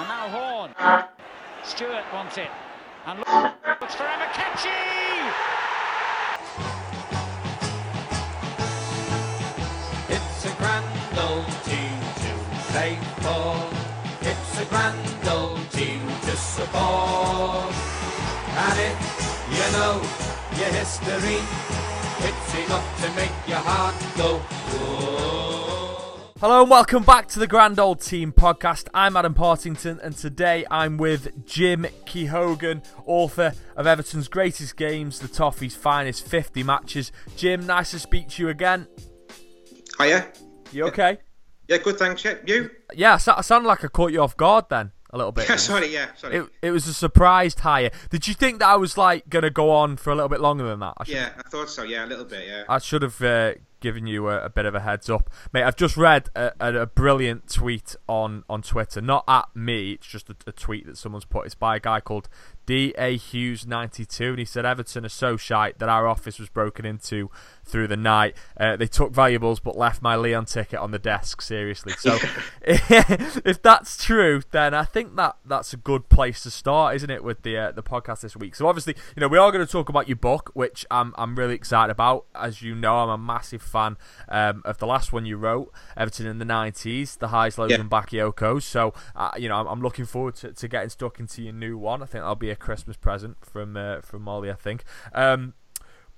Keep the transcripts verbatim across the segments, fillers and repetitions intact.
And now Horn. Stewart wants it. And looks for Amokachi! It's a grand old team to play for. It's a grand old team to support. And if you know your history, it's enough to make your heart go. Whoa. Hello and welcome back to the Grand Old Team podcast. I'm Adam Partington and today I'm with Jim Keoghan, author of Everton's Greatest Games, the Toffees' Finest fifty Matches. Jim, nice to speak to you again. Hiya. You okay? Yeah, good, thanks. Yeah, you? Yeah, I sound like I caught you off guard then. A little bit. Yeah, sorry, yeah, sorry. It, it was a surprised hire. Did you think that I was like going to go on for a little bit longer than that? I yeah, I thought so, yeah, a little bit, yeah. I should have uh, given you a, a bit of a heads up. Mate, I've just read a, a, a brilliant tweet on, on Twitter. Not at me, it's just a, a tweet that someone's put. It's by a guy called D A Hughes ninety-two, and he said, Everton are so shite that our office was broken into through the night. Uh, they took valuables but left my Leon ticket on the desk, seriously. So if that's true, then I think that that's a good place to start, isn't it, with the uh, the podcast this week. So obviously, you know, we are going to talk about your book, which I'm, I'm really excited about. As you know, I'm a massive fan um, of the last one you wrote, Everton in the nineties, the highs, lows, yeah. and Bakayoko. So, uh, you know, I'm, I'm looking forward to, to getting stuck into your new one. I think that'll be a Christmas present from uh, from Molly, I think. Um,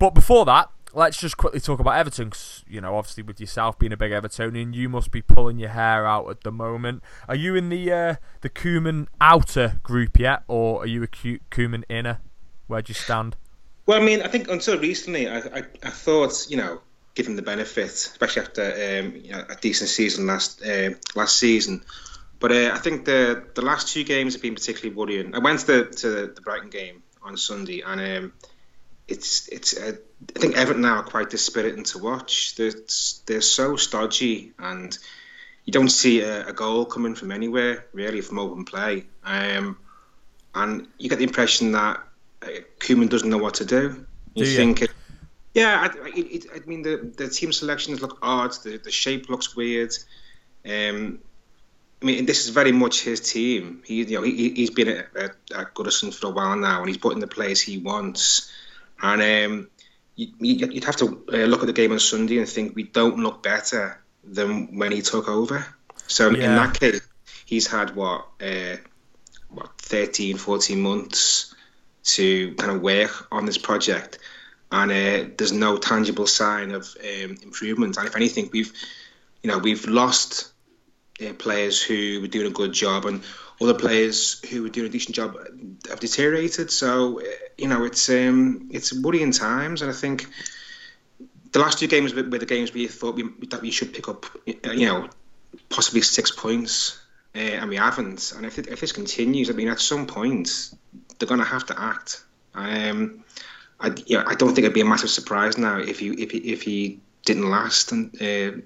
but before that, let's just quickly talk about Everton. 'Cause, you know, obviously with yourself being a big Evertonian, you must be pulling your hair out at the moment. Are you in the uh, the Koeman outer group yet, or are you a Koeman inner? Where do you stand? Well, I mean, I think until recently, I I, I thought, you know, give him the benefit, especially after um, you know, a decent season last uh, last season. But uh, I think the the last two games have been particularly worrying. I went to the, to the Brighton game on Sunday, and um, it's it's. Uh, I think Everton now are quite dispiriting to watch. They're they're so stodgy, and you don't see a, a goal coming from anywhere really, from open play. Um, and you get the impression that uh, Koeman doesn't know what to do. You do think, you? It, yeah, I, it, I mean the the team selections look odd. The the shape looks weird. Um. I mean, this is very much his team. He, you know, he, he's been at, at, at Goodison for a while now, and he's putting the players he wants. And um, you, you'd have to uh, look at the game on Sunday and think we don't look better than when he took over. So yeah. In that case, he's had what, uh, what, thirteen, fourteen months to kind of work on this project, and uh, there's no tangible sign of um, improvement. And if anything, we've, you know, we've lost. Uh, players who were doing a good job, and other players who were doing a decent job have deteriorated. So uh, you know, it's um, it's worrying times, and I think the last two games were the games we thought we, that we should pick up, you know, possibly six points, uh, and we haven't. And if it, if this continues, I mean, at some point they're going to have to act. Um, I you know, I don't think it'd be a massive surprise now if you if he, if he didn't last and, uh,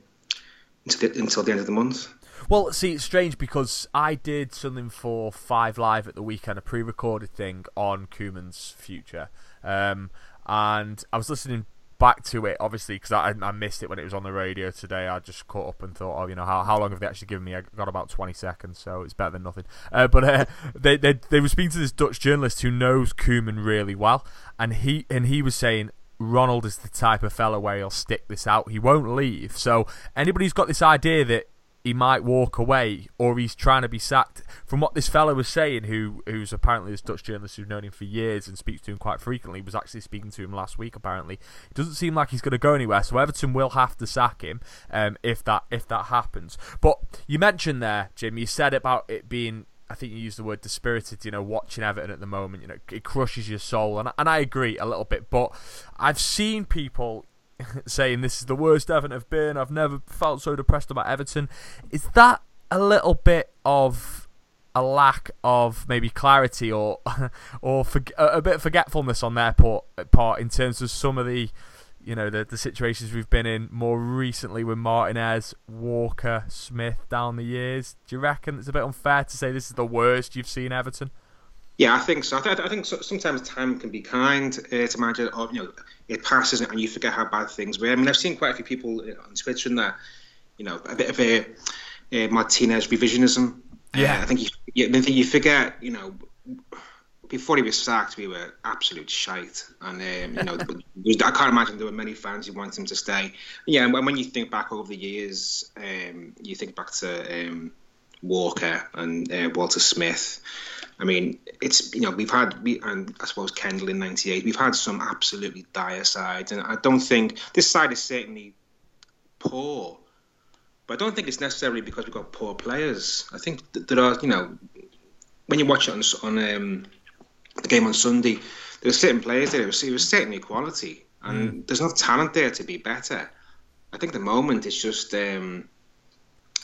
until the, until the end of the month. Well, see, it's strange because I did something for Five Live at the weekend, a pre-recorded thing on Koeman's future. Um, and I was listening back to it, obviously, because I, I missed it when it was on the radio today. I just caught up and thought, oh, you know, how how long have they actually given me? I got about twenty seconds, so it's better than nothing. Uh, but uh, they, they they were speaking to this Dutch journalist who knows Koeman really well, and he and he was saying, Ronald is the type of fella where he'll stick this out. He won't leave. So anybody who's got this idea that he might walk away, or he's trying to be sacked. From what this fellow was saying, who who's apparently this Dutch journalist who's known him for years and speaks to him quite frequently, was actually speaking to him last week. Apparently, it doesn't seem like he's going to go anywhere. So Everton will have to sack him um, if that if that happens. But you mentioned there, Jim. You said about it being, I think you used the word dispirited. You know, watching Everton at the moment, you know, it crushes your soul, and and I agree a little bit. But I've seen people saying this is the worst Everton have been. I've never felt so depressed about Everton. Is that a little bit of a lack of maybe clarity or or for, a bit of forgetfulness on their part in terms of some of the, you know, the the situations we've been in more recently with Martinez, Walker, Smith down the years? Do you reckon it's a bit unfair to say this is the worst you've seen Everton? Yeah, I think so. I, th- I think so. Sometimes time can be kind uh, to managers. Or, you know, it passes and you forget how bad things were. I mean, I've seen quite a few people on Twitter and that, you know, a bit of a, a Martinez revisionism. Yeah, uh, I think you, you, the thing you forget, you know, before he was sacked, we were absolute shite, and um, you know, I can't imagine there were many fans who wanted him to stay. Yeah, and when, when you think back over the years, um, you think back to um, Walker and uh, Walter Smith. I mean, it's, you know, we've had, we, and I suppose Kendall in ninety-eight, we've had some absolutely dire sides, and I don't think this side is certainly poor, but I don't think it's necessarily because we've got poor players. I think that there are, you know, when you watch it on, on um, the game on Sunday, there were certain players there, it was, it was certainly quality, and mm. there's enough talent there to be better. I think at the moment it's just, um,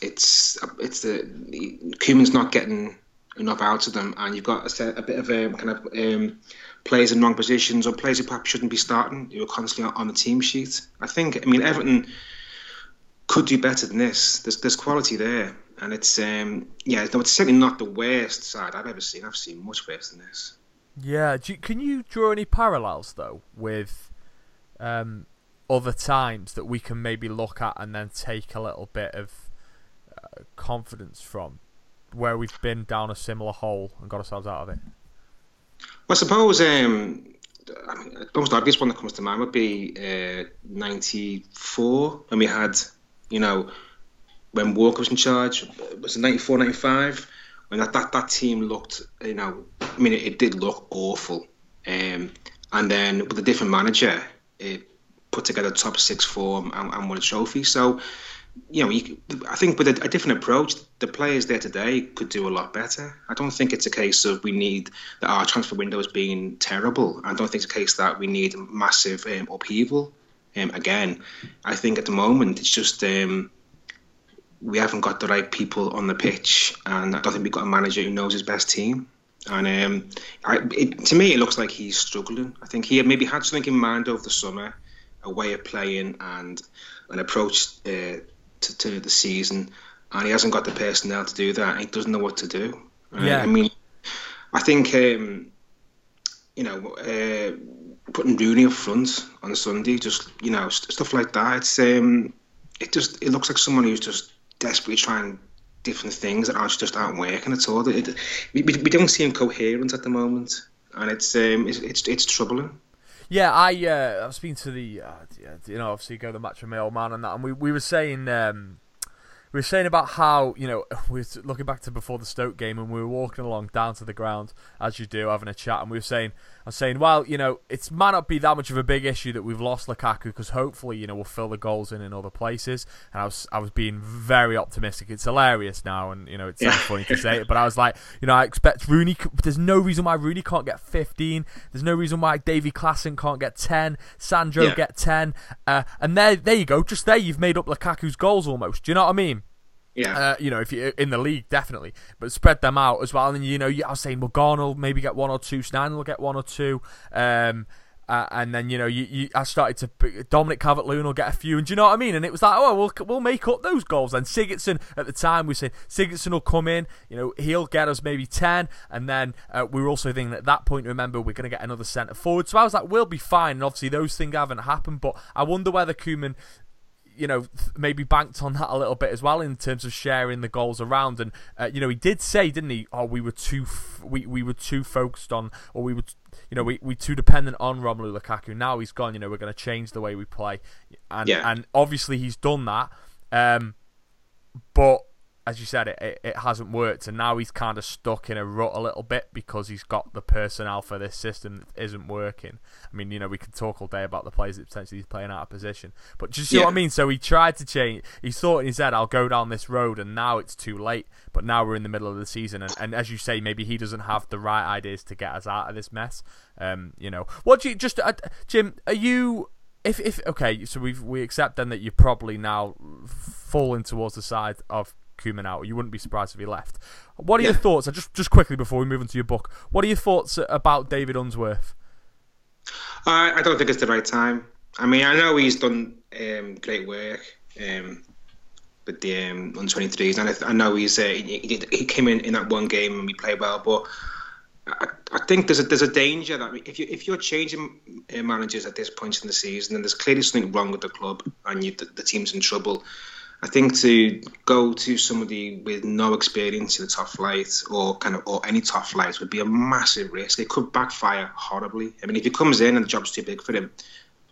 it's, it's the, Koeman's not getting enough out of them, and you've got a, set, a bit of um, kind of um, players in wrong positions, or players who perhaps shouldn't be starting, who are constantly on the team sheet. I think, I mean, Everton could do better than this. There's, there's quality there, and it's um, yeah, no, it's certainly not the worst side I've ever seen. I've seen much worse than this. Yeah, do you, can you draw any parallels though with um, other times that we can maybe look at and then take a little bit of uh, confidence from? Where we've been down a similar hole and got ourselves out of it? Well, I suppose um, I mean, the most obvious one that comes to mind would be uh, ninety-four, when we had, you know, when Walker was in charge. Was it ninety-four, ninety-five? When that, that, that team looked, you know, I mean, it, it did look awful. Um, and then with a different manager, it put together top six form and, and won a trophy. So, you know, you, I think with a, a different approach, the players there today could do a lot better. I don't think it's a case of we need that our transfer window has been terrible. I don't think it's a case that we need massive um, upheaval. Um, again, I think at the moment it's just um, we haven't got the right people on the pitch, and I don't think we've got a manager who knows his best team. And um, I, it, to me, it looks like he's struggling. I think he had maybe had something in mind over the summer, a way of playing and an approach Uh, To, to the season, and he hasn't got the personnel to do that. He doesn't know what to do. Right? Yeah. I mean, I think um, you know uh, putting Rooney up front on Sunday, just you know st- stuff like that. It's um, it just it looks like someone who's just desperately trying different things that aren't just aren't working at all. It, it, we, we don't seem coherent at the moment, and it's um, it's, it's it's troubling. Yeah, I uh, I've been to the uh, you know obviously go to the match with my old man and that, and we, we were saying um, we were saying about how you know we were looking back to before the Stoke game, and we were walking along down to the ground as you do, having a chat, and we were saying I was saying well you know it might not be that much of a big issue that we've lost Lukaku, because hopefully you know we'll fill the goals in in other places, and I was I was being very optimistic. It's hilarious now, and you know it's yeah. funny to say it, but I was like you know I expect Rooney. There's no reason why Rooney can't get fifteen. There's no reason why Davy Classen can't get ten. Sandro yeah. get ten. Uh, and there, there you go. Just there, you've made up Lukaku's goals almost. Do you know what I mean? Yeah. Uh, you know, if you in the league, definitely, but spread them out as well. And you know, I was saying Morgan will maybe get one or two. Snan will get one or two. Um, uh, and then you know, you, you I started to Dominic Calvert-Lewin will get a few. And do you know what I mean? And it was like, oh, we'll we'll make up those goals. And Sigurdsson at the time, we said Sigurdsson will come in. You know, he'll get us maybe ten. And then uh, we were also thinking at that point, remember, we're going to get another centre forward. So I was like, we'll be fine. And obviously, those things haven't happened. But I wonder whether Koeman, you know, maybe banked on that a little bit as well in terms of sharing the goals around. And uh, you know, he did say, didn't he? Oh, we were too, f- we we were too focused on, or we were, t- you know, we we too dependent on Romelu Lukaku. Now he's gone. You know, we're going to change the way we play, and yeah. and obviously he's done that. Um, but as you said, it, it it hasn't worked, and now he's kind of stuck in a rut a little bit because he's got the personnel for this system that isn't working. I mean, you know, we could talk all day about the players that potentially he's playing out of position, but do you see yeah. what I mean? So he tried to change. He thought and he said, "I'll go down this road," and now it's too late. But now we're in the middle of the season, and, and as you say, maybe he doesn't have the right ideas to get us out of this mess. Um, you know, what do you just, uh, Jim? Are you? If if okay, so we we accept then that you're probably now falling towards the side of Koeman out. You wouldn't be surprised if he left. What are yeah. your thoughts? Just just quickly before we move on to your book, what are your thoughts about David Unsworth? Uh, I don't think it's the right time. I mean, I know he's done um, great work um, with the um, under twenty-threes, and I, th- I know he's uh, he, he, did, he came in in that one game and we played well, but I, I think there's a there's a danger that if you if you're changing managers at this point in the season, then there's clearly something wrong with the club, and you, the, the team's in trouble. I think to go to somebody with no experience in the top flight or kind of or any top flights would be a massive risk. It could backfire horribly. I mean, if he comes in and the job's too big for him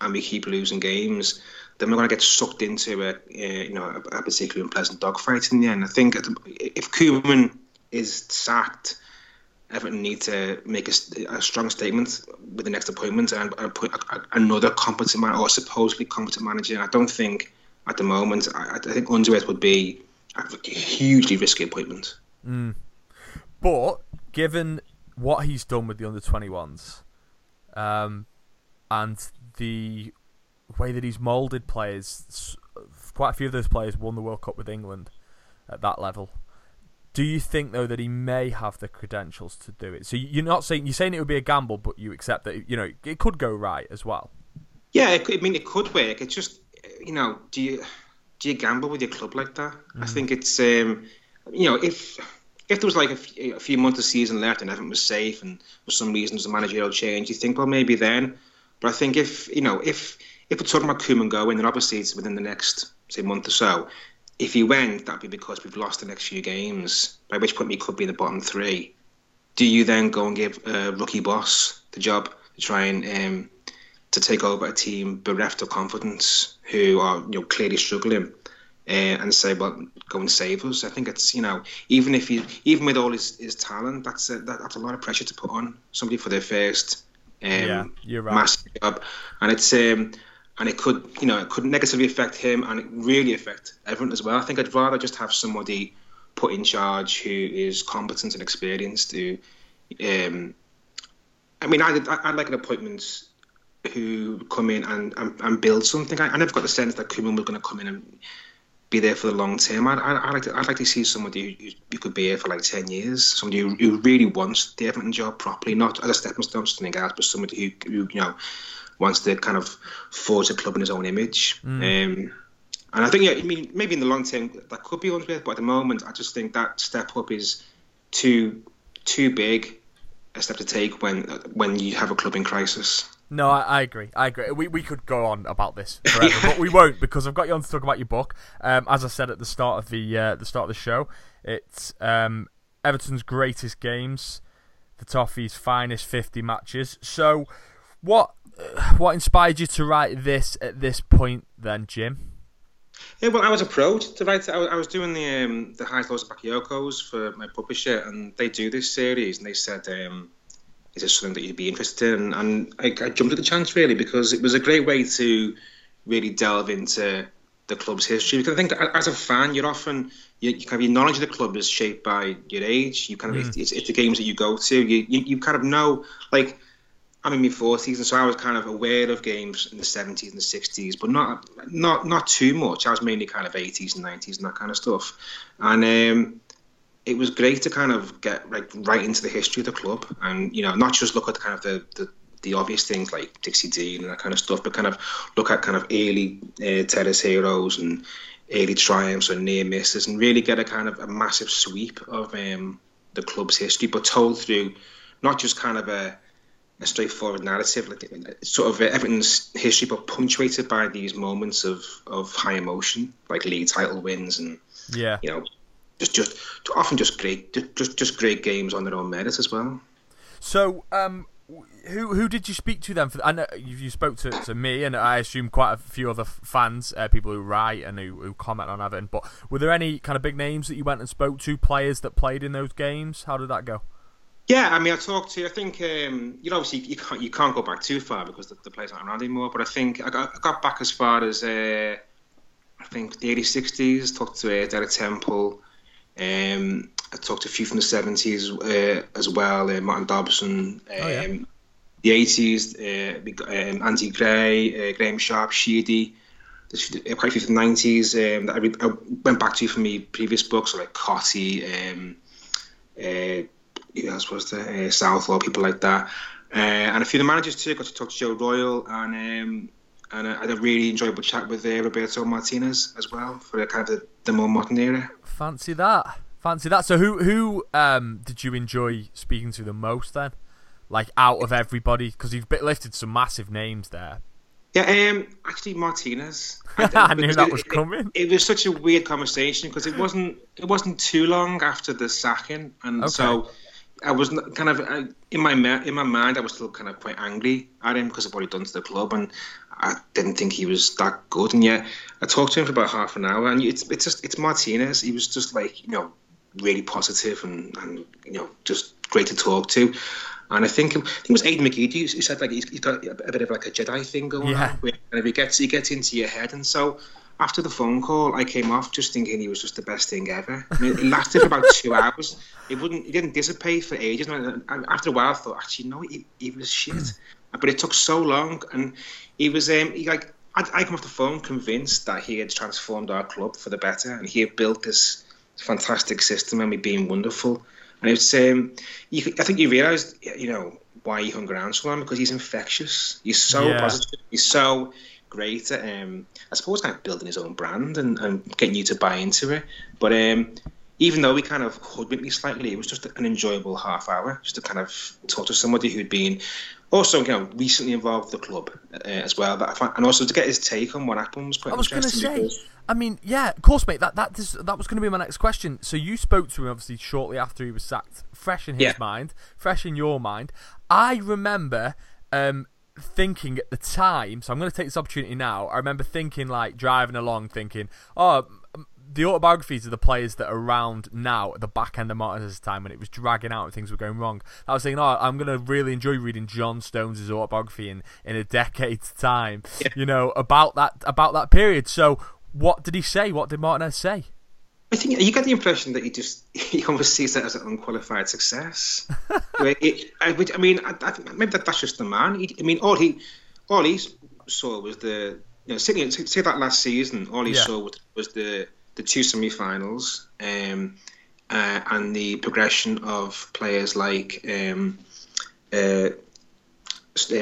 and we keep losing games, then we're going to get sucked into a, a you know a, a particularly unpleasant dogfight in the end. I think if Koeman is sacked, Everton need to make a, a strong statement with the next appointment and, and put a, another competent man or supposedly competent manager. And I don't think. At the moment, I, I think Underwood would be a hugely risky appointment. Mm. But given what he's done with the under twenty-ones um, and the way that he's moulded players, quite a few of those players won the World Cup with England at that level. Do you think though that he may have the credentials to do it? So you're not saying you're saying it would be a gamble, but you accept that you know it could go right as well. Yeah, it could, I mean it could work. It's just. You know, do you do you gamble with your club like that? Mm. I think it's um, you know if if there was like a, f- a few months of season left and Everton was safe and for some reason there's a managerial change, you think well maybe then. But I think if you know if if we're talking about Koeman going, then obviously it's within the next say month or so. If he went, that'd be because we've lost the next few games, by which point we could be in the bottom three. Do you then go and give a rookie boss the job to try and? Um, to take over a team bereft of confidence who are you know clearly struggling uh, and say, well, go and save us. I think it's, you know, even if he, even with all his, his talent, that's a, that, that's a lot of pressure to put on somebody for their first um, yeah, you're right. massive job. And it's um, and it could, you know, it could negatively affect him and it really affect everyone as well. I think I'd rather just have somebody put in charge who is competent and experienced. Who, um, I mean, I'd, I'd like an appointment who come in and, and, and build something. I, I never got the sense that Koeman was going to come in and be there for the long term. I, I, I'd, like to, I'd like to see somebody who, who could be here for like ten years, somebody who, who really wants the Everton job properly, not as a stepping stone to something else, but somebody who, who you know wants to kind of forge a club in his own image. Mm. Um, and I think, yeah, I mean, maybe in the long term that could be Unsworth, but at the moment I just think that step up is too too big a step to take when when you have a club in crisis. No, I, I agree. I agree. We we could go on about this forever, but we won't because I've got you on to talk about your book. Um, as I said at the start of the uh, the start of the show, it's um, Everton's Greatest Games, the Toffees' Finest fifty Matches. So, what uh, what inspired you to write this at this point, then, Jim? Yeah, well, I was approached to write. I was, I was doing the um, the highs lows of Bakayoko's for my publisher, and they do this series, and they said. Um, Is this something that you'd be interested in? And I, I jumped at the chance, really, because it was a great way to really delve into the club's history. Because I think that as a fan, you're often, you, you kind of, your knowledge of the club is shaped by your age. You kind of, mm. it's, it's the games that you go to. You, you, you kind of know, like, I'm in my forties, and so I was kind of aware of games in the seventies and the sixties, but not not not too much. I was mainly kind of eighties and nineties and that kind of stuff. And, um, it was great to kind of get like right into the history of the club and, you know, not just look at kind of the, the, the obvious things like Dixie Dean and that kind of stuff, but kind of look at kind of early uh, terrace heroes and early triumphs and near misses and really get a kind of a massive sweep of um, the club's history, but told through not just kind of a, a straightforward narrative, like sort of Everton's history, but punctuated by these moments of, of high emotion, like league title wins and, yeah, you know, Just, just often just great, just, just great games on their own merits as well. So, um, who who did you speak to then? For, I know you spoke to, to me, and I assume quite a few other fans, uh, people who write and who, who comment on Everton. But were there any kind of big names that you went and spoke to, players that played in those games? How did that go? Yeah, I mean, I talked to. I think um, you know, obviously you can't you can't go back too far because the, the players aren't around anymore. But I think I got, I got back as far as uh, I think the eighteen sixties. Talked to uh, Derek Temple. Um, I talked to a few from the seventies uh, as well, uh, Martin Dobson, um, oh, yeah. the eighties, uh, um, Andy Gray, uh, Graham Sharp, Sheedy, quite a few from the nineties um, that I, re- I went back to from my previous books, so like Cotty, um, uh, who else was there, uh, Southall, people like that, uh, and a few of the managers too. I got to talk to Joe Royle and um, and I had a really enjoyable chat with uh, Roberto Martinez as well for uh, kind of the, the more modern era. Fancy that. Fancy that. So who who um, did you enjoy speaking to the most then? Like out of everybody? Because you've lifted some massive names there. Yeah, um, actually Martinez. I, I knew that was it, coming. It, it was such a weird conversation because it wasn't it wasn't too long after the sacking, and okay. so I was kind of I, in my in my mind I was still kind of quite angry at him because of what he'd done to the club, and I didn't think he was that good. And yet I talked to him for about half an hour, and it's it's just it's Martinez. He was just like you know really positive and, and you know just great to talk to. And I think, I think it was Aidan McGeady who said like he's, he's got a bit of like a Jedi thing going yeah. on. Where, and if he gets, he gets into your head. And so after the phone call, I came off just thinking he was just the best thing ever. I mean, it lasted for about two hours. It wouldn't, it didn't dissipate for ages. And after a while, I thought, actually, no, he, he was shit. But it took so long, and he was um, he like I, I came off the phone convinced that he had transformed our club for the better, and he had built this fantastic system, and we'd been wonderful. And it's um, you, I think you realised, you know, why he hung around so long, because he's infectious. He's so yeah. positive. He's so great at, um, I suppose, kind of building his own brand and, and getting you to buy into it. But um, even though we kind of hoodwinked me slightly, it was just an enjoyable half hour just to kind of talk to somebody who'd been also, you know, recently involved with the club uh, as well. But I find, and also to get his take on what happened was quite interesting. I was going to say. I mean, yeah, of course, mate. That that is, that was going to be my next question. So you spoke to him obviously shortly after he was sacked, fresh in his yeah. mind, fresh in your mind. I remember um, thinking at the time. So I'm going to take this opportunity now. I remember thinking, like driving along, thinking, oh, the autobiographies of the players that are around now at the back end of Martinez's time when it was dragging out and things were going wrong. I was thinking, oh, I'm going to really enjoy reading John Stones' autobiography in, in a decade's time. Yeah. You know about that about that period. So. What did he say? What did Martinez say? I think you get the impression that he just he almost sees that as an unqualified success. it, I, I mean, I, I think maybe that, that's just the man. He, I mean, all he all he saw was the you know, say, say that last season. All he yeah. saw was, was the the two semi-finals um, uh, and the progression of players like um, uh,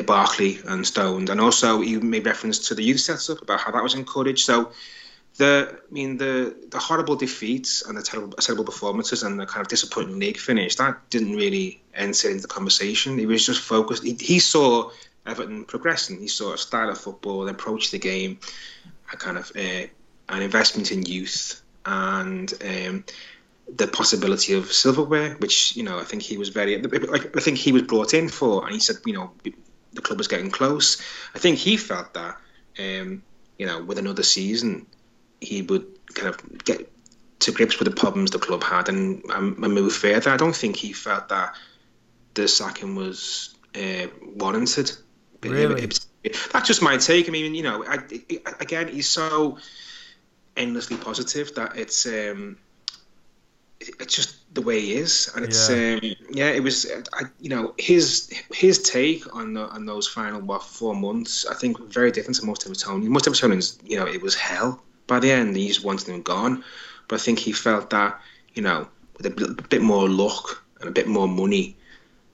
Barkley and Stones, and also he made reference to the youth setup about how that was encouraged. So. The, I mean, the the horrible defeats and the terrible, terrible performances and the kind of disappointing league finish, that didn't really enter into the conversation. He was just focused. He, he saw Everton progressing. He saw a style of football, an approach to the game, a kind of uh, an investment in youth and um, the possibility of silverware, which, you know, I think he was very... I think he was brought in for, and he said, you know, the club was getting close. I think he felt that, um, you know, with another season... he would kind of get to grips with the problems the club had and, and move further. I don't think he felt that the sacking was uh, warranted. Really? It, it, that's just my take. I mean, you know, I, it, again, he's so endlessly positive that it's um, it, it's just the way he is, and it's yeah. Um, yeah it was, I, you know, his his take on the, on those final what four months. I think very different to most Evertonians. Most Evertonians, you know, it was hell. By the end, he just wanted him gone. But I think he felt that, you know, with a bit more luck and a bit more money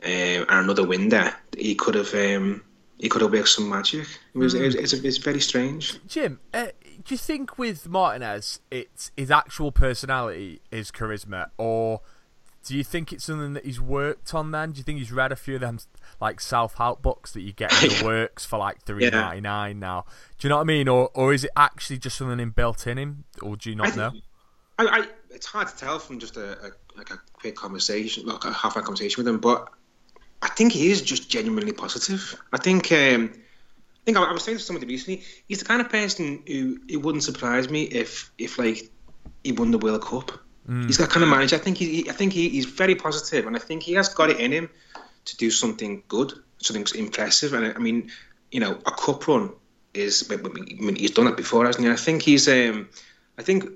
um, and another win there, he could have um, he could have worked some magic. It was, mm. it was, it's, it's very strange. Jim, uh, do you think with Martinez, it's his actual personality is charisma, or do you think it's something that he's worked on then? Do you think he's read a few of them like self-help books that you get in the works for like three ninety nine yeah. now? Do you know what I mean? Or or is it actually just something built in him? Or do you not I know? Think, I, I it's hard to tell from just a, a like a quick conversation, like a half-hour conversation with him. But I think he is just genuinely positive. I think um, I think I, I was saying to somebody recently, he's the kind of person who it wouldn't surprise me if if like he won the World Cup. Mm. He's that kind of manager. I think he, I think he, he's very positive, and I think he has got it in him to do something good, something impressive. And I, I mean, you know, a cup run is. I mean, he's done it before, hasn't he? I think he's. Um, I think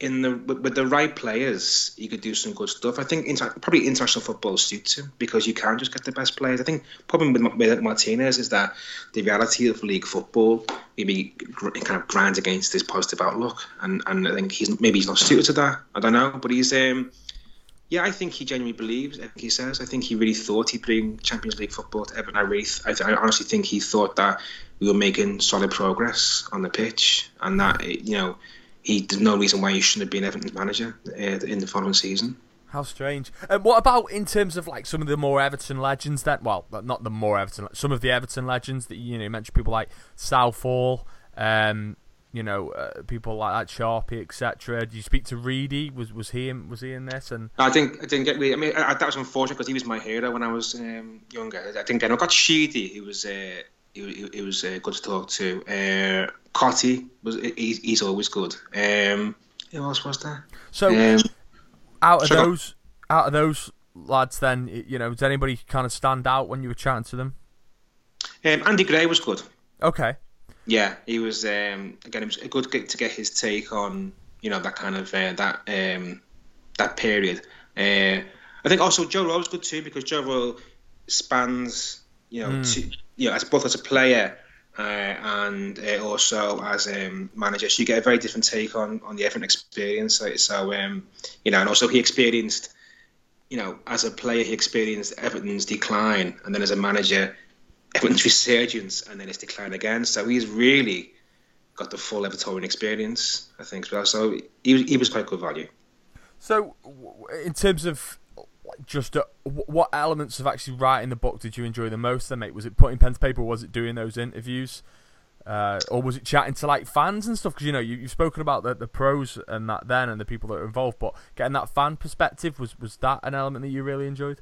in the with, with the right players, he could do some good stuff. I think inter, probably international football suits him because you can't just get the best players. I think the problem with, with Martinez is that the reality of league football. Maybe kind of grinds against his positive outlook, and, and I think he's maybe he's not suited to that. I don't know, but he's um, yeah. I think he genuinely believes everything he says. I think he really thought he'd bring Champions League football to Everton. I really, I, I honestly think he thought that we were making solid progress on the pitch, and that you know he there's no reason why he shouldn't have been Everton's manager uh, in the following season. How strange. And what about in terms of like some of the more Everton legends that, well, not the more Everton, some of the Everton legends that, you know, you mentioned people like Southall, um, you know, uh, people like that, Sharpie, et cetera. Do you speak to Reedy? Was was he in, was he in this? And I didn't I didn't get Reedy. I mean, I, I, that was unfortunate because he was my hero when I was um, younger. I didn't get him. I got Sheedy. He was uh, he, he was uh, good to talk to. Uh, Cotty was he, he's always good. Um, who else was there? So. Um, Out of Shut those, up. out of those lads, then, you know, did anybody kind of stand out when you were chatting to them? Um, Andy Gray was good. Okay. Yeah, he was. Um, again, it was good to get his take on, you know, that kind of uh, that um, that period. Uh, I think also Joe Royle was good too, because Joe Royle spans, you know, mm. to, you know, as both as a player uh, and uh, also as a um, manager, so you get a very different take on, on the Everton experience. So, so um, you know, and also he experienced, you know, as a player he experienced Everton's decline, and then as a manager, Everton's resurgence, and then it's decline again. So he's really got the full Evertonian experience, I think, as well. So he he was quite good value. So in terms of just uh, what elements of actually writing the book did you enjoy the most then, mate? Was it putting pen to paper, or was it doing those interviews, uh, or was it chatting to like fans and stuff? Because, you know, you, you've spoken about the, the pros and that then and the people that are involved, but getting that fan perspective, was, was that an element that you really enjoyed?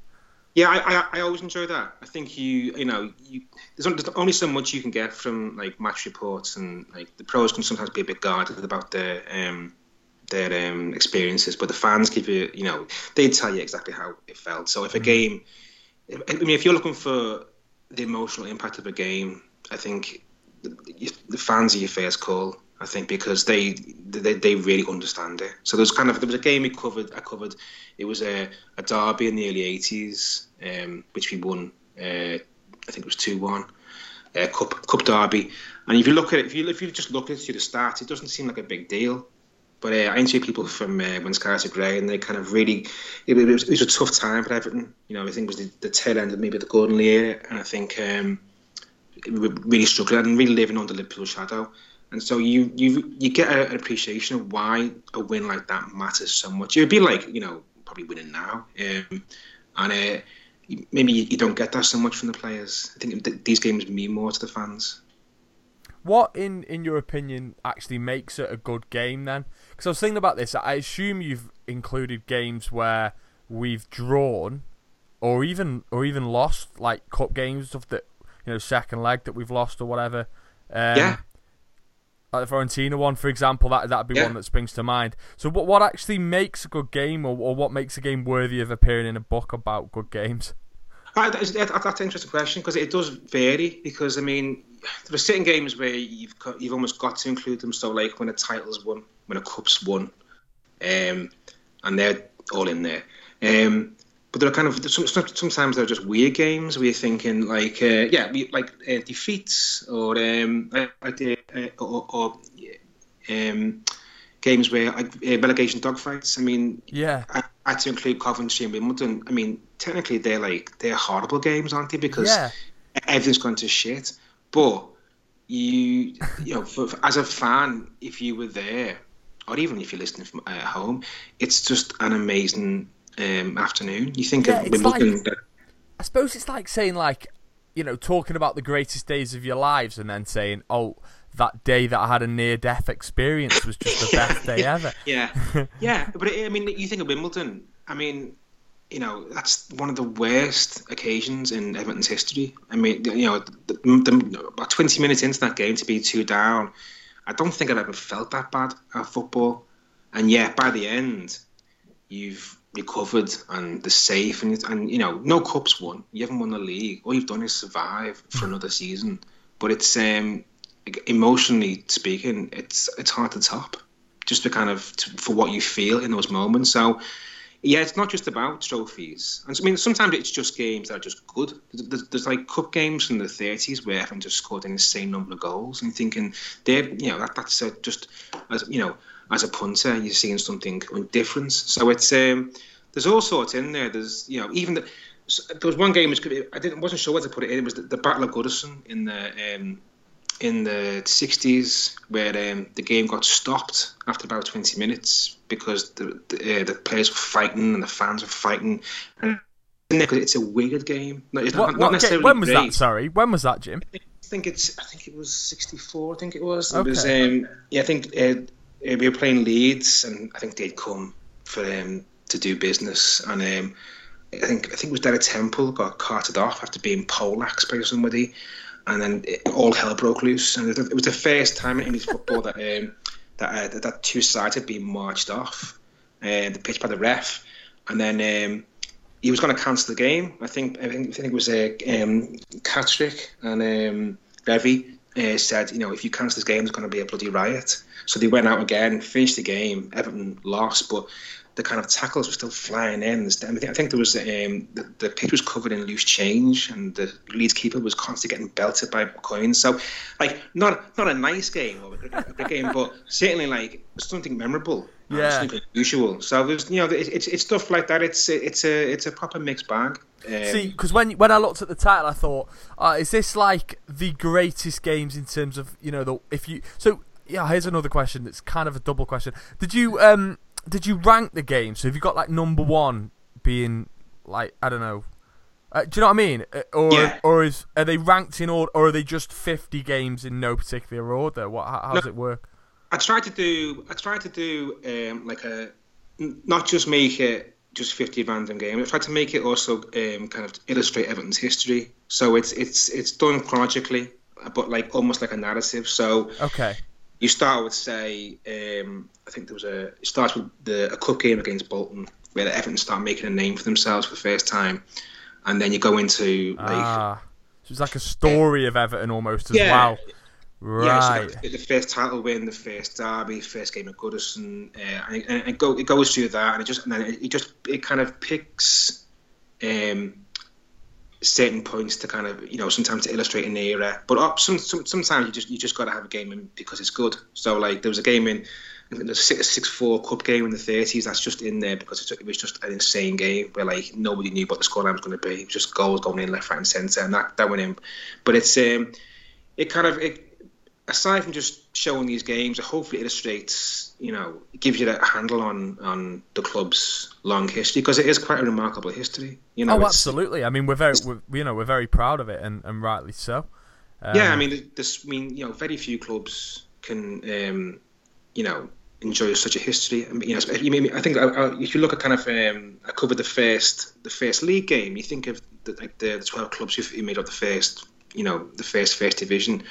Yeah, I, I, I always enjoy that. I think you you know you, there's, only, there's only so much you can get from like match reports, and like the pros can sometimes be a bit guarded about the um their um, experiences, but the fans give you, you know, they tell you exactly how it felt. So if a game, if, I mean, if you're looking for the emotional impact of a game, I think the, the fans are your first call, I think, because they, they they really understand it. So there's kind of, there was a game we covered, I covered, it was a, a derby in the early eighties, um, which we won, uh, I think it was two one. Uh, cup, cup derby. And if you look at it, if you, if you just look at the stats, it doesn't seem like a big deal. But uh, I interviewed people from uh, when skies were grey, and they kind of really, it, it, was, it was a tough time for Everton. You know, I think it was the, the tail end of maybe the Gordon Lee era, and I think um, we were really struggling and really living under Liverpool's shadow. And so you you you get a, an appreciation of why a win like that matters so much. It would be like, you know, probably winning now, um, and uh, maybe you, you don't get that so much from the players. I think th- these games mean more to the fans. What, in, in your opinion, actually makes it a good game then? Because I was thinking about this. I assume you've included games where we've drawn, or even or even lost, like cup games, stuff that, you know, second leg that we've lost or whatever. Um, yeah. Like the Fiorentina one, for example, that that'd be yeah. one that springs to mind. So what what actually makes a good game, or, or what makes a game worthy of appearing in a book about good games? I, that's, that's an interesting question, because it does vary. Because I mean, there are certain games where you've got, you've almost got to include them. So like when a title's won, when a cup's won, um, and they're all in there. Um, but there are kind of sometimes they're just weird games where you're thinking like, uh, yeah, like uh, defeats, or um, like, uh, or, or um, games where like uh, relegation dogfights. I mean, yeah. I, I had to include Coventry and Wimbledon. I mean, technically they're like they're horrible games, aren't they? Because yeah. everything's gone to shit. But you, you know, for, for, as a fan, if you were there, or even if you're listening from at uh, home, it's just an amazing um, afternoon. You think yeah, of Wimbledon. Like, I suppose it's like saying, like, you know, talking about the greatest days of your lives, and then saying, oh, that day that I had a near-death experience was just the yeah, best day yeah, ever. Yeah, yeah. But it, I mean, you think of Wimbledon. I mean, you know, that's one of the worst occasions in Everton's history. I mean, you know, the, the, about twenty minutes into that game to be two down, I don't think I've ever felt that bad at football. And yet, by the end, you've recovered and they're safe, and and you know, no cups won. You haven't won the league. All you've done is survive for another season. But it's um. emotionally speaking, it's it's hard to top, just to kind of to, for what you feel in those moments. So yeah, it's not just about trophies. And I mean, sometimes it's just games that are just good. There's, there's like cup games from the thirties where everyone just scored an insane number of goals, and thinking they're, you know, that that's a, just as you know, as a punter, you're seeing something different. So it's um, there's all sorts in there. There's, you know, even the, there was one game which could be, I didn't wasn't sure where to put it in. It was the, the Battle of Goodison in the. Um, in the sixties where um, the game got stopped after about twenty minutes because the the, uh, the players were fighting and the fans were fighting. And it's a weird game. No, it's what, not, not necessarily. Game? When was great. that? Sorry, when was that, Jim? I think it's. I think it was sixty-four. I think it was. It okay. was. Um, yeah, I think uh, we were playing Leeds, and I think they'd come for um, to do business, and um, I think I think it was Derek Temple got carted off after being poleaxed by somebody, and then it, all hell broke loose. And it was the first time in English football that um, that, uh, that two sides had been marched off uh, the pitch by the ref, and then. Um, He was going to cancel the game. I think I think, I think it was uh, um, Katrick and um, Levy uh, said, you know, if you cancel this game, there's going to be a bloody riot. So they went out again, finished the game. Everton lost, but the kind of tackles were still flying in. I think, I think there was um, the, the pitch was covered in loose change, and the Leeds keeper was constantly getting belted by coins. So, like, not not a nice game or a good game, but certainly like something memorable. Yeah, something unusual. So there's, you know, it's, it's it's stuff like that. It's it's a it's a proper mixed bag. Um, See, because when when I looked at the title, I thought, uh, is this like the greatest games in terms of, you know, the if you so yeah. Here's another question that's kind of a double question. Did you um did you rank the game? So have you got like number one being like, I don't know, uh, do you know what I mean? Or yeah. or is are they ranked in order, or are they just fifty games in no particular order? What how, how does no. it work? I tried to do. I tried to do um, like a not just make it just fifty random games. I tried to make it also um, kind of illustrate Everton's history. So it's it's it's done chronologically, but like almost like a narrative. So okay, you start with say um, I think there was a it starts with the a cup game against Bolton where the Everton start making a name for themselves for the first time, and then you go into like ah, so it's like a story uh, of Everton almost as yeah. well. Right. Yeah, so the, the first title win, the first derby, first game at Goodison, uh, and, and it, go, it goes through that, and it just and then it, it just it kind of picks um, certain points to kind of, you know, sometimes to illustrate an era, but up, some, some, sometimes you just you just got to have a game in because it's good. So like there was a game in the six four cup game in the thirties that's just in there because it, it was just an insane game where like nobody knew what the scoreline was going to be. It was just goals going in left, right, and centre, and that that went in. But it's um, it kind of it. Aside from just showing these games, it hopefully illustrates, you know, gives you a handle on, on the club's long history, because it is quite a remarkable history. You know, oh, absolutely. I mean, we're very, we're, you know, we're very proud of it, and, and rightly so. Um, yeah, I mean, this, I mean, you know, very few clubs can, um, you know, enjoy such a history. I mean, you know, I think if you look at kind of, um, I covered the first, the first league game. You think of the, like the, the twelve clubs who made up the first, you know, the first first division.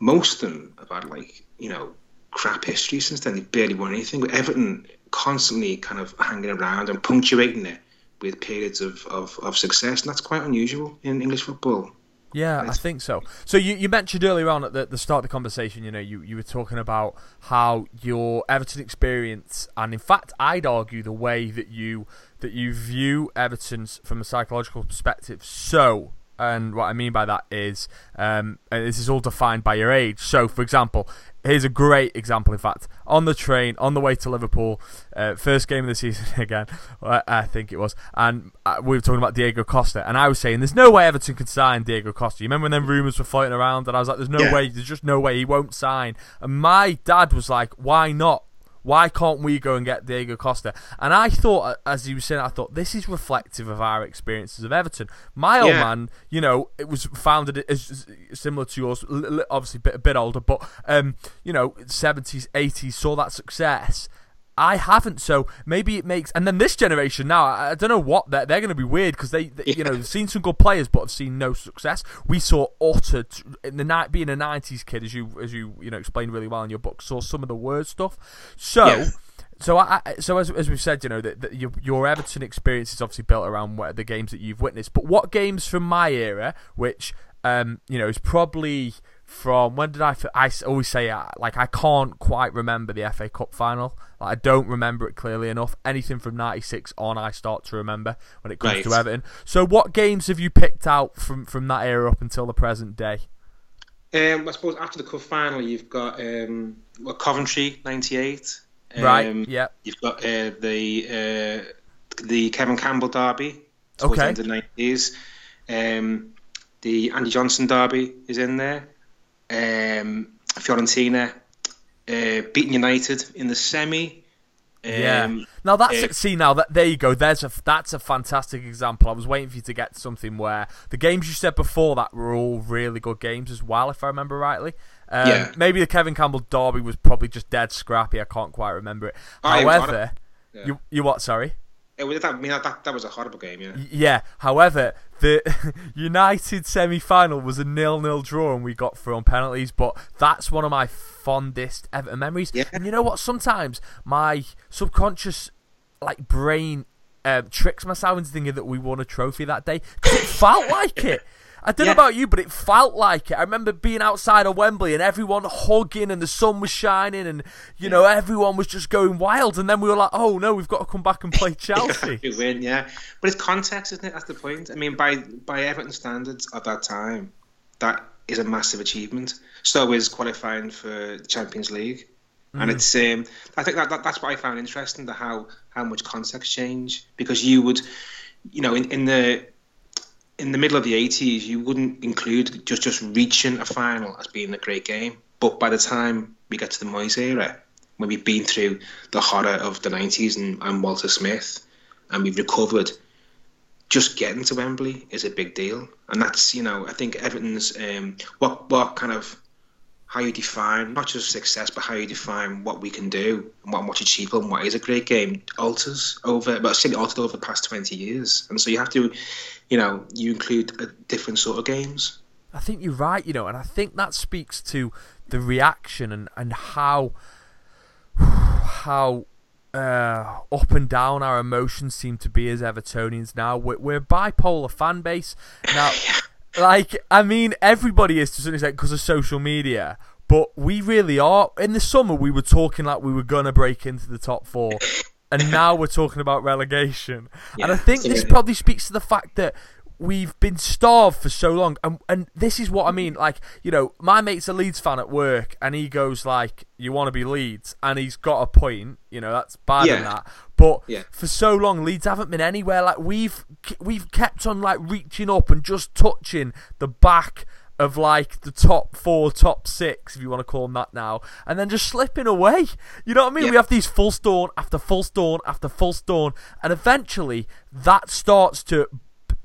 Most of them have had, like, you know, crap history since then. They barely won anything. But Everton constantly kind of hanging around and punctuating it with periods of, of, of success. And that's quite unusual in English football. Yeah, I think so. So you, you mentioned earlier on at the, the start of the conversation, you know, you, you were talking about how your Everton experience, and in fact, I'd argue the way that you that you view Everton from a psychological perspective, so... And what I mean by that is, um, and this is all defined by your age. So, for example, here's a great example, in fact. On the train, on the way to Liverpool, uh, first game of the season again, I think it was, and we were talking about Diego Costa, and I was saying, there's no way Everton could sign Diego Costa. You remember when them rumours were floating around, and I was like, there's no yeah. way, there's just no way he won't sign. And my dad was like, why not? Why can't we go and get Diego Costa? And I thought, as he was saying, I thought, this is reflective of our experiences of Everton. My old yeah. man, you know, it was founded as similar to yours, obviously a bit, a bit older, but, um, you know, seventies, eighties, saw that success. I haven't, so maybe it makes... And then this generation now, I don't know what, they're, they're going to be weird because they, they yeah. you know, they've seen some good players but have seen no success. We saw utter... In the night, being a nineties kid, as you as you you know explained really well in your book, saw some of the word stuff. So... Yeah. So, I, so as as we've said, you know, that, that your, your Everton experience is obviously built around where, the games that you've witnessed. But what games from my era, which um, you know, is probably from when did I? I always say like I can't quite remember the F A Cup final. Like, I don't remember it clearly enough. Anything from ninety-six on, I start to remember when it comes right. to Everton. So, what games have you picked out from, from that era up until the present day? Um, I suppose after the cup final, you've got um, well, Coventry ninety-eight. Um, right. Yeah. You've got uh, the uh, the Kevin Campbell derby towards okay. the end of the nineties. Um, the Andy Johnson derby is in there. um, Fiorentina, uh, beating United in the semi. Um, yeah. Now that's uh, see now that there you go. There's a that's a fantastic example. I was waiting for you to get to something where the games you said before that were all really good games as well, if I remember rightly. Um, yeah. Maybe the Kevin Campbell derby was probably just dead scrappy. I can't quite remember it. I However, yeah. you you what? Sorry. It was, I mean, that, that was a horrible game, yeah. Yeah, however, the United semi-final was a nil-nil draw and we got through on penalties, but that's one of my fondest Everton memories. Yeah. And you know what? Sometimes my subconscious like brain uh, tricks myself into thinking that we won a trophy that day because it felt like it. I don't yeah. know about you, but it felt like it. I remember being outside of Wembley and everyone hugging and the sun was shining and, you know, everyone was just going wild. And then we were like, oh, no, we've got to come back and play Chelsea. You win, yeah. But it's context, isn't it? That's the point. I mean, by, by Everton standards at that time, that is a massive achievement. So is qualifying for Champions League. Mm. And it's, um, I think that, that that's what I found interesting, the how, how much context change. Because you would, you know, in, in the... in the middle of the eighties, you wouldn't include just, just reaching a final as being a great game. But by the time we get to the Moyes era, when we've been through the horror of the nineties and, and Walter Smith, and we've recovered, just getting to Wembley is a big deal. And that's, you know, I think Everton's, um, what, what kind of, how you define, not just success, but how you define what we can do and what, what's achievable and what is a great game alters over, well, certainly altered over the past twenty years. And so you have to, you know, you include a different sort of games. I think you're right, you know, and I think that speaks to the reaction and, and how, how uh, up and down our emotions seem to be as Evertonians now. We're, we're a bipolar fan base now. Yeah. Like, I mean, everybody is to some extent because of social media, but we really are. In the summer, we were talking like we were going to break into the top four, and now we're talking about relegation. Yeah, and I think absolutely. This probably speaks to the fact that we've been starved for so long. And, and this is what I mean. Like, you know, my mate's a Leeds fan at work, and he goes like, you want to be Leeds? And he's got a point. You know, that's bad yeah. in that. But yeah. for so long, Leeds haven't been anywhere. Like we've we've kept on like reaching up and just touching the back of like the top four, top six, if you want to call them that now, and then just slipping away. You know what I mean? Yeah. We have these full storm after full storm after full storm, and eventually that starts to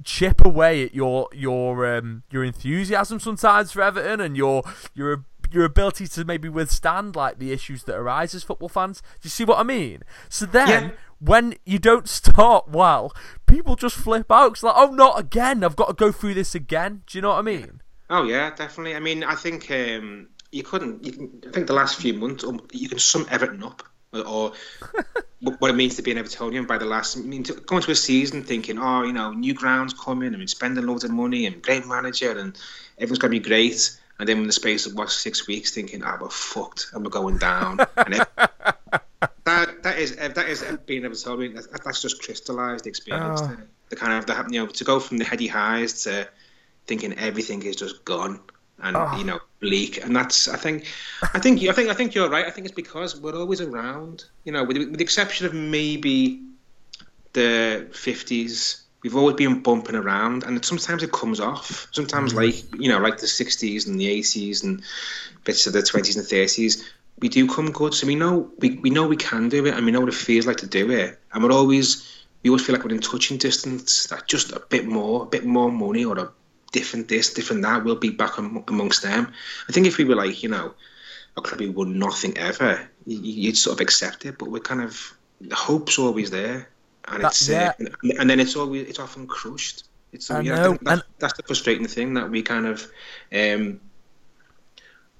chip away at your your um, your enthusiasm sometimes for Everton and your your. your ability to maybe withstand like the issues that arise as football fans. Do you see what I mean? So then, yeah. when you don't start well, people just flip out. It's like, oh, not again. I've got to go through this again. Do you know what I mean? Oh, yeah, definitely. I mean, I think um, you couldn't... You can, I think the last few months, you can sum Everton up, or what it means to be an Evertonian by the last... I mean, to, going to a season thinking, oh, you know, new grounds coming, and spending loads of money, and great manager, and everyone's going to be great. And then in the space of what, six weeks, thinking, ah, oh, we're fucked and we're going down. And it, that that is that is being able to tell me that, that's just crystallised experience. Oh. The, the kind of the, you know, to go from the heady highs to thinking everything is just gone and oh. you know bleak. And that's I think I think I think I think you're right. I think it's because we're always around. You know, with, with the exception of maybe the fifties. We've always been bumping around, and sometimes it comes off. Sometimes, like you know, like the sixties and the eighties and bits of the twenties and thirties, we do come good. So we know we, we know we can do it, and we know what it feels like to do it. And we're always we always feel like we're in touching distance. That just a bit more, a bit more money, or a different this, different that, we'll be back am- amongst them. I think if we were like you know, a club who won nothing ever, you'd sort of accept it. But we're kind of hope's always there. And that, it's uh, yeah. and then it's always it's often crushed. It's I yeah, know. I think that's, and, that's the frustrating thing that we kind of, um,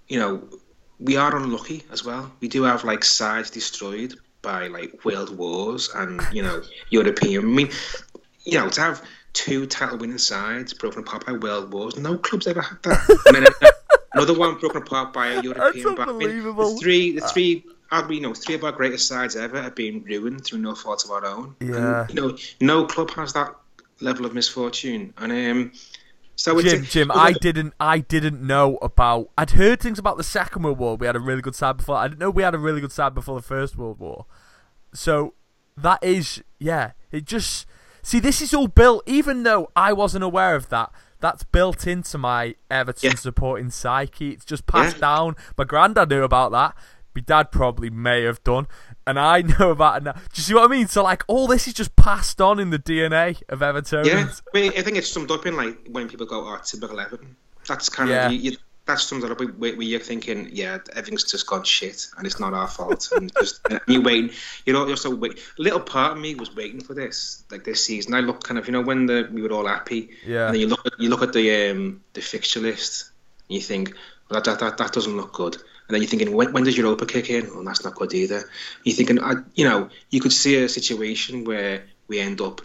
you know, we are unlucky as well. We do have like sides destroyed by like world wars and you know European. I mean, you know, to have two title winning sides broken apart by world wars, no club's ever had that. And then another one broken apart by a European. That's unbelievable. I mean, the three, the three. You know, three of our greatest sides ever have been ruined through no fault of our own. Yeah. And, you know, no club has that level of misfortune. And um, so Jim, it's, Jim, well, I didn't, I didn't know about. I'd heard things about the Second World War. We had a really good side before. I didn't know we had a really good side before the First World War. So that is, yeah, it just see. This is all built. Even though I wasn't aware of that, that's built into my Everton yeah. supporting psyche. It's just passed yeah. down. My granddad knew about that. My dad probably may have done. And I know about it now. Do you see what I mean? So, like, all this is just passed on in the D N A of Evertonians. Yeah, I mean, I think it's summed up in, like, when people go, oh, typical Everton. That's kind yeah. of, you, you, that's summed up where, where you're thinking, yeah, everything's just gone shit and it's not our fault. And just, and you're waiting, you know, you're so waiting. A little part of me was waiting for this, like, this season. I look kind of, you know, when the, we were all happy. Yeah. And then you look at, you look at the, um, the fixture list and you think, well, that, that, that, that doesn't look good. And then you're thinking, when, when does Europa kick in? Well, that's not good either. You're thinking, I, you know, you could see a situation where we end up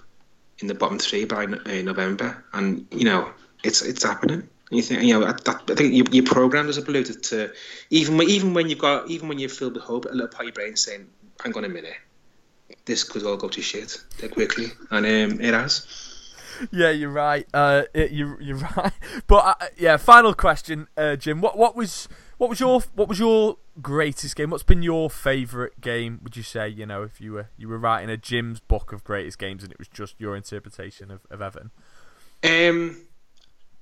in the bottom three by uh, November, and you know, it's it's happening. And you think, you know, I, that, I think you, you're programmed as a polluted to, even when, even when you've got, even when you're filled with hope, a little part of your brain saying, hang on a minute, this could all go to shit quickly, and um, it has. Yeah, you're right. Uh, it, you you're right. But uh, yeah, final question, uh, Jim. What what was what was your what was your greatest game? What's been your favourite game? Would you say, you know, if you were you were writing a Jim's book of greatest games and it was just your interpretation of, of Everton? Um,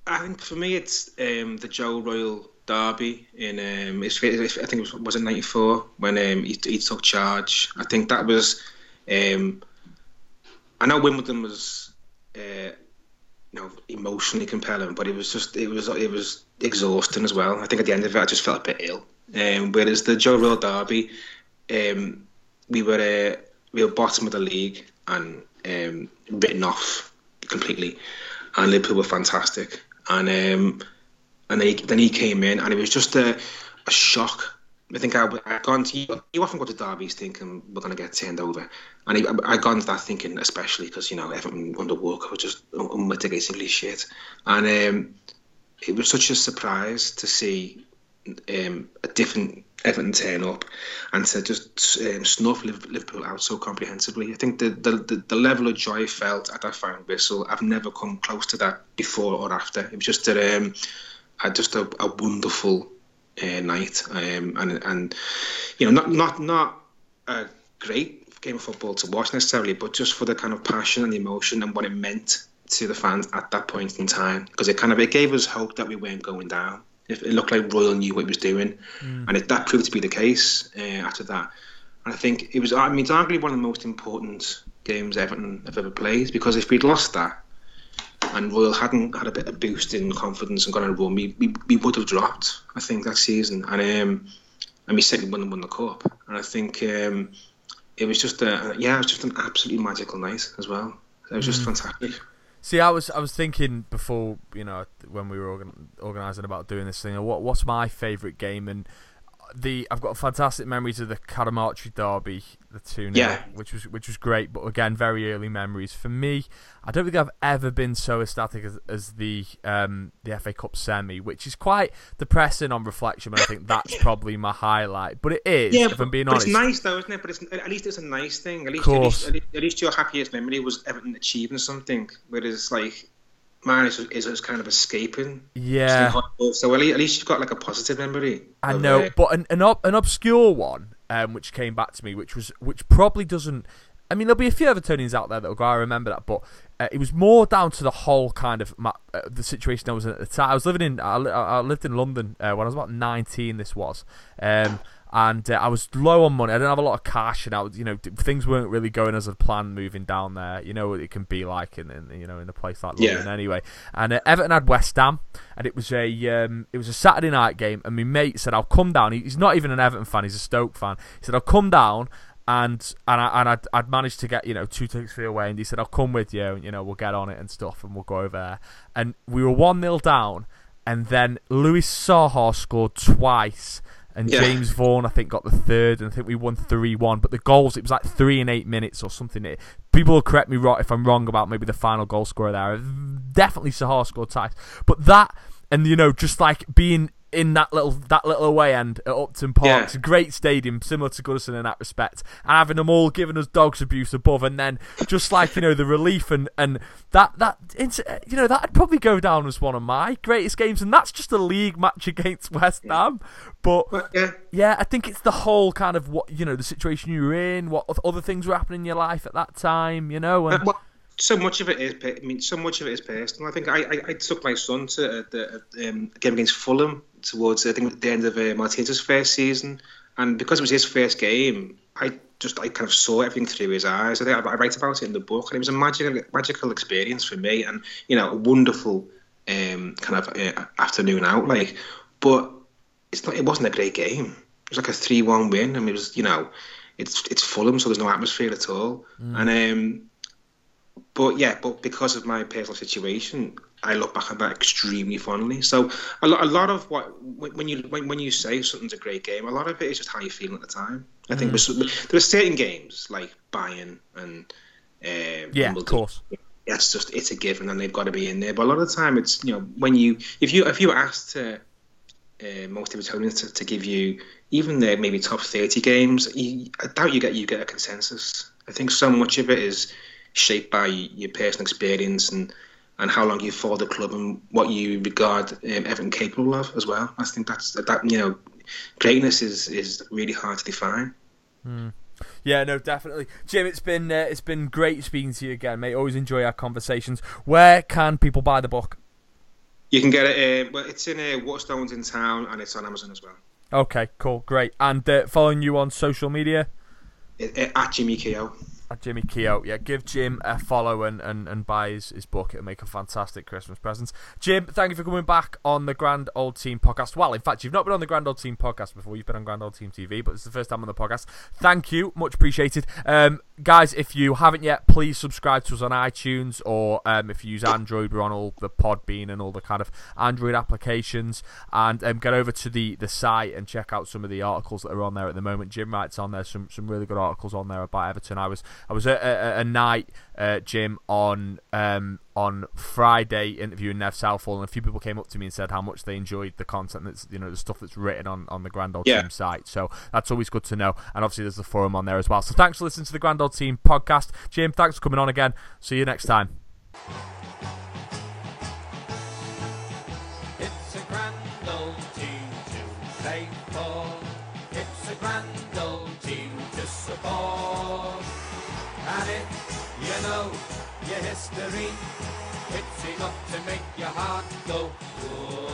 I think for me it's um the Joe Royle derby in um it's, it's, I think it was, was it ninety-four when um he, he took charge. I think that was um I know Wimbledon was. Uh, you know, emotionally compelling, but it was just it was it was exhausting as well. I think at the end of it, I just felt a bit ill. Um, whereas the Joe Royle derby, um, we were uh, we were bottom of the league and um, written off completely, and Liverpool were fantastic. And um, and then he, then he came in, and it was just a, a shock. I think I I gone to you often go to derbies thinking we're going to get turned over, and he, I, I gone to that thinking especially because you know everyone under Walker was just unmitigatingly shit, and um, it was such a surprise to see um, a different Everton turn up and to just um, snuff Liverpool out so comprehensively. I think the, the the level of joy I felt at that final whistle, I've never come close to that before or after. It was just a um, just a, a wonderful. Uh, night um, and and you know not not not a great game of football to watch necessarily, but just for the kind of passion and the emotion and what it meant to the fans at that point in time, because it kind of it gave us hope that we weren't going down. It, it looked like Royle knew what he was doing, mm. and it, that proved to be the case uh, after that. And I think it was I mean it's arguably one of the most important games Everton have ever played, because if we'd lost that and Royle hadn't had a bit of boost in confidence and gone on a run, we, we, we would have dropped, I think, that season. And um, and we certainly wouldn't have won the cup. And I think um, it was just a, yeah, it was just an absolutely magical night as well. It was just mm. fantastic. See, I was I was thinking before, you know, when we were organ- organising about doing this thing, what what's my favourite game? And the I've got fantastic memories of the Coventry derby, the two nil, yeah. which was which was great, but again, very early memories. For me, I don't think I've ever been so ecstatic as, as the um, the F A Cup semi, which is quite depressing on reflection, but I think that's probably my highlight. But it is, yeah, if I'm being but honest. It's nice though, isn't it? But it's, at least it's a nice thing. At least, at least, at least, at least your happiest memory was Everton achieving something, whereas like mine is is kind of escaping. Yeah. So at least you've got like a positive memory. I know, it. but an an, ob- an obscure one, um, which came back to me, which was which probably doesn't. I mean, there'll be a few Evertonians out there that'll go, I remember that, but uh, it was more down to the whole kind of ma- uh, the situation I was in at the time. I was living in I, I lived in London uh, when I was about nineteen. This was. Um, And uh, I was low on money. I didn't have a lot of cash, and I was, you know, things weren't really going as a plan moving down there. You know what it can be like in, in you know, in a place like London yeah. anyway. And uh, Everton had West Ham, and it was a, um, it was a Saturday night game. And my mate said, "I'll come down." He, he's not even an Everton fan; he's a Stoke fan. He said, "I'll come down," and and I and I'd, I'd managed to get, you know, two tickets for you away. And he said, "I'll come with you, and you know, we'll get on it and stuff, and we'll go over there." And we were one nil down, and then Luis Saha scored twice. And yeah. James Vaughan, I think, got the third, and I think we won three one. But the goals, it was like three and eight minutes or something. People will correct me if I'm wrong about maybe the final goal scorer there. Definitely Sahar scored twice. But that, and you know, just like being in that little that little away end at Upton Park, yeah. It's a great stadium, similar to Goodison in that respect, and having them all giving us dogs abuse above, and then just like, you know, the relief and and that that you know that'd probably go down as one of my greatest games, and that's just a league match against West Ham. But yeah, yeah I think it's the whole kind of what you know the situation you were in, what other things were happening in your life at that time, you know, and. So much of it is, I mean, so much of it is personal. I think I, I, I took my son to the um, game against Fulham towards, I think, the end of uh, Martinez's first season, and because it was his first game, I just I kind of saw everything through his eyes. I think I, I write about it in the book, and it was a magical, magical experience for me, and you know, a wonderful um, kind of uh, afternoon out. Like, but it's not. It wasn't a great game. It was like a three one win. I mean, it was, you know, it's it's Fulham, so there's no atmosphere at all, mm. and. Um, But yeah, but because of my personal situation, I look back at that extremely fondly. So a lot, a lot of what when you when, when you say something's a great game, a lot of it is just how you feel at the time. I mm. think with, there are certain games like Bayern and uh, yeah, Wimbledon, of course. That's just it's a given, and they've got to be in there. But a lot of the time, it's you know when you if you if you were asked to uh, most opponents to, to give you even their maybe top thirty games, you, I doubt you get you get a consensus. I think so much of it is shaped by your personal experience and, and how long you follow the club and what you regard um, Everton capable of as well. I think that's that you know, greatness is, is really hard to define. Mm. Yeah, no, definitely, Jim. It's been uh, it's been great speaking to you again, mate. Always enjoy our conversations. Where can people buy the book? You can get it. Uh, well, it's in uh, Waterstones in town, and it's on Amazon as well. Okay, cool, great. And uh, following you on social media it, it, at Jimmy Keoghan. Jimmy Keoghan, yeah, give Jim a follow and, and, and buy his, his book. It'll make a fantastic Christmas present. Jim, thank you for coming back on the Grand Old Team podcast. Well, in fact, you've not been on the Grand Old Team podcast before. You've been on Grand Old Team T V, but it's the first time on the podcast. Thank you, much appreciated. Um, guys, if you haven't yet, please subscribe to us on iTunes, or um, if you use Android, we're on all the Podbean and all the kind of Android applications. And um, get over to the, the site and check out some of the articles that are on there at the moment. Jim writes on there some, some really good articles on there about Everton. I was I was at a, a night, uh, Jim, on um, on Friday interviewing Nev Southall, and a few people came up to me and said how much they enjoyed the content, that's you know the stuff that's written on, on the Grand Old yeah. Team site. So that's always good to know. And obviously there's the forum on there as well. So thanks for listening to the Grand Old Team podcast. Jim, thanks for coming on again. See you next time. It's a grand old team to play for. It's a grand old team to support. And it, you know, your history, it's enough to make your heart go, whoa.